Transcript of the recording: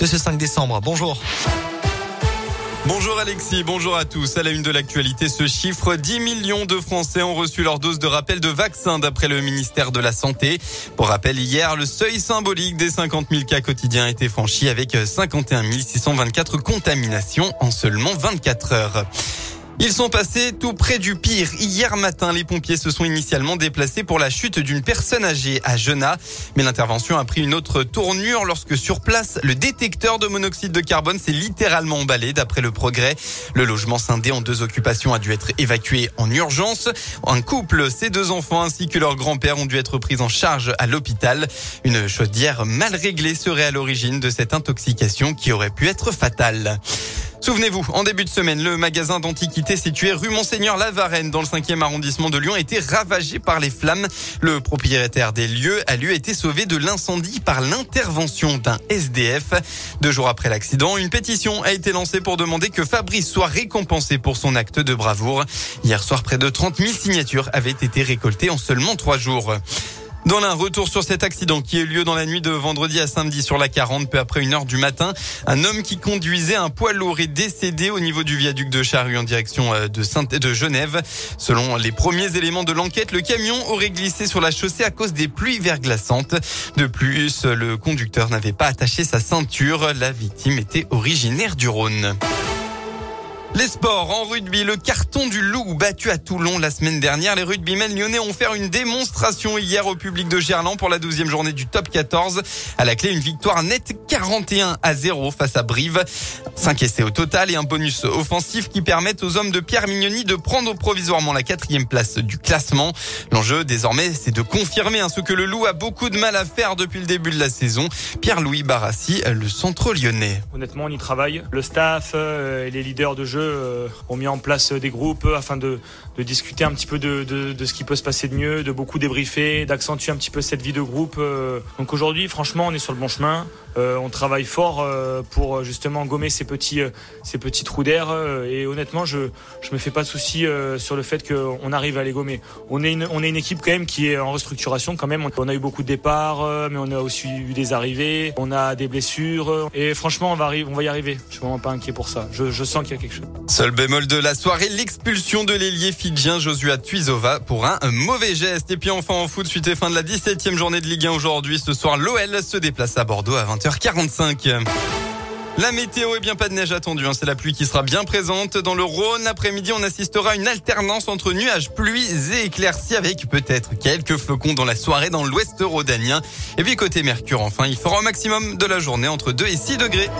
de ce 5 décembre. Bonjour. Bonjour Alexis, bonjour à tous. À la une de l'actualité, ce chiffre, 10 millions de Français ont reçu leur dose de rappel de vaccin d'après le ministère de la Santé. Pour rappel, hier, le seuil symbolique des 50 000 cas quotidiens a été franchi avec 51 624 contaminations en seulement 24 heures. Ils sont passés tout près du pire. Hier matin, les pompiers se sont initialement déplacés pour la chute d'une personne âgée à Genas. Mais l'intervention a pris une autre tournure lorsque sur place, le détecteur de monoxyde de carbone s'est littéralement emballé d'après le Progrès. Le logement scindé en deux occupations a dû être évacué en urgence. Un couple, ses deux enfants ainsi que leur grand-père ont dû être pris en charge à l'hôpital. Une chaudière mal réglée serait à l'origine de cette intoxication qui aurait pu être fatale. Souvenez-vous, en début de semaine, le magasin d'antiquités situé rue Monseigneur Lavarenne dans le 5e arrondissement de Lyon a été ravagé par les flammes. Le propriétaire des lieux a lui été sauvé de l'incendie par l'intervention d'un SDF. 2 jours après l'accident, une pétition a été lancée pour demander que Fabrice soit récompensé pour son acte de bravoure. Hier soir, près de 30 000 signatures avaient été récoltées en seulement 3 jours. Dans l'un, retour sur cet accident qui a eu lieu dans la nuit de vendredi à samedi sur la 40, peu après 1h du matin. Un homme qui conduisait un poids lourd est décédé au niveau du viaduc de Charrues en direction de Genève. Selon les premiers éléments de l'enquête, le camion aurait glissé sur la chaussée à cause des pluies verglaçantes. De plus, le conducteur n'avait pas attaché sa ceinture. La victime était originaire du Rhône. Les sports, en rugby, le carton du Loup battu à Toulon la semaine dernière. Les rugbymen lyonnais ont fait une démonstration hier au public de Gerland pour la 12e journée du top 14. À la clé, une victoire nette 41-0 face à Brive. 5 essais au total et un bonus offensif qui permettent aux hommes de Pierre Mignoni de prendre provisoirement la 4e place du classement. L'enjeu, désormais, c'est de confirmer ce que le Loup a beaucoup de mal à faire depuis le début de la saison. Pierre-Louis Barassi, le centre lyonnais. Honnêtement, on y travaille. Le staff et les leaders de jeu ont mis en place des groupes afin de discuter un petit peu de ce qui peut se passer de mieux, de beaucoup débriefer, d'accentuer un petit peu cette vie de groupe. Donc aujourd'hui, franchement, on est sur le bon chemin. On travaille fort pour justement gommer ces petits trous d'air. Et honnêtement, je me fais pas de soucis sur le fait qu'on arrive à les gommer. On est une équipe quand même qui est en restructuration quand même. On a eu beaucoup de départs, mais on a aussi eu des arrivées. On a des blessures. Et franchement, on va y arriver. Je suis vraiment pas inquiet pour ça. Je sens qu'il y a quelque chose. Seul bémol de la soirée, l'expulsion de l'ailier fidjien Josua Tuivasa pour un mauvais geste. Et puis enfin en foot, suite et fin de la 17e journée de Ligue 1 aujourd'hui. Ce soir, l'OL se déplace à Bordeaux à 20h45. La météo est bien, pas de neige attendue. C'est la pluie qui sera bien présente dans le Rhône. L'après-midi, on assistera à une alternance entre nuages, pluies et éclaircies avec peut-être quelques flocons dans la soirée dans l'ouest rhodanien. Et puis côté Mercure, enfin, il fera au maximum de la journée entre 2 et 6 degrés.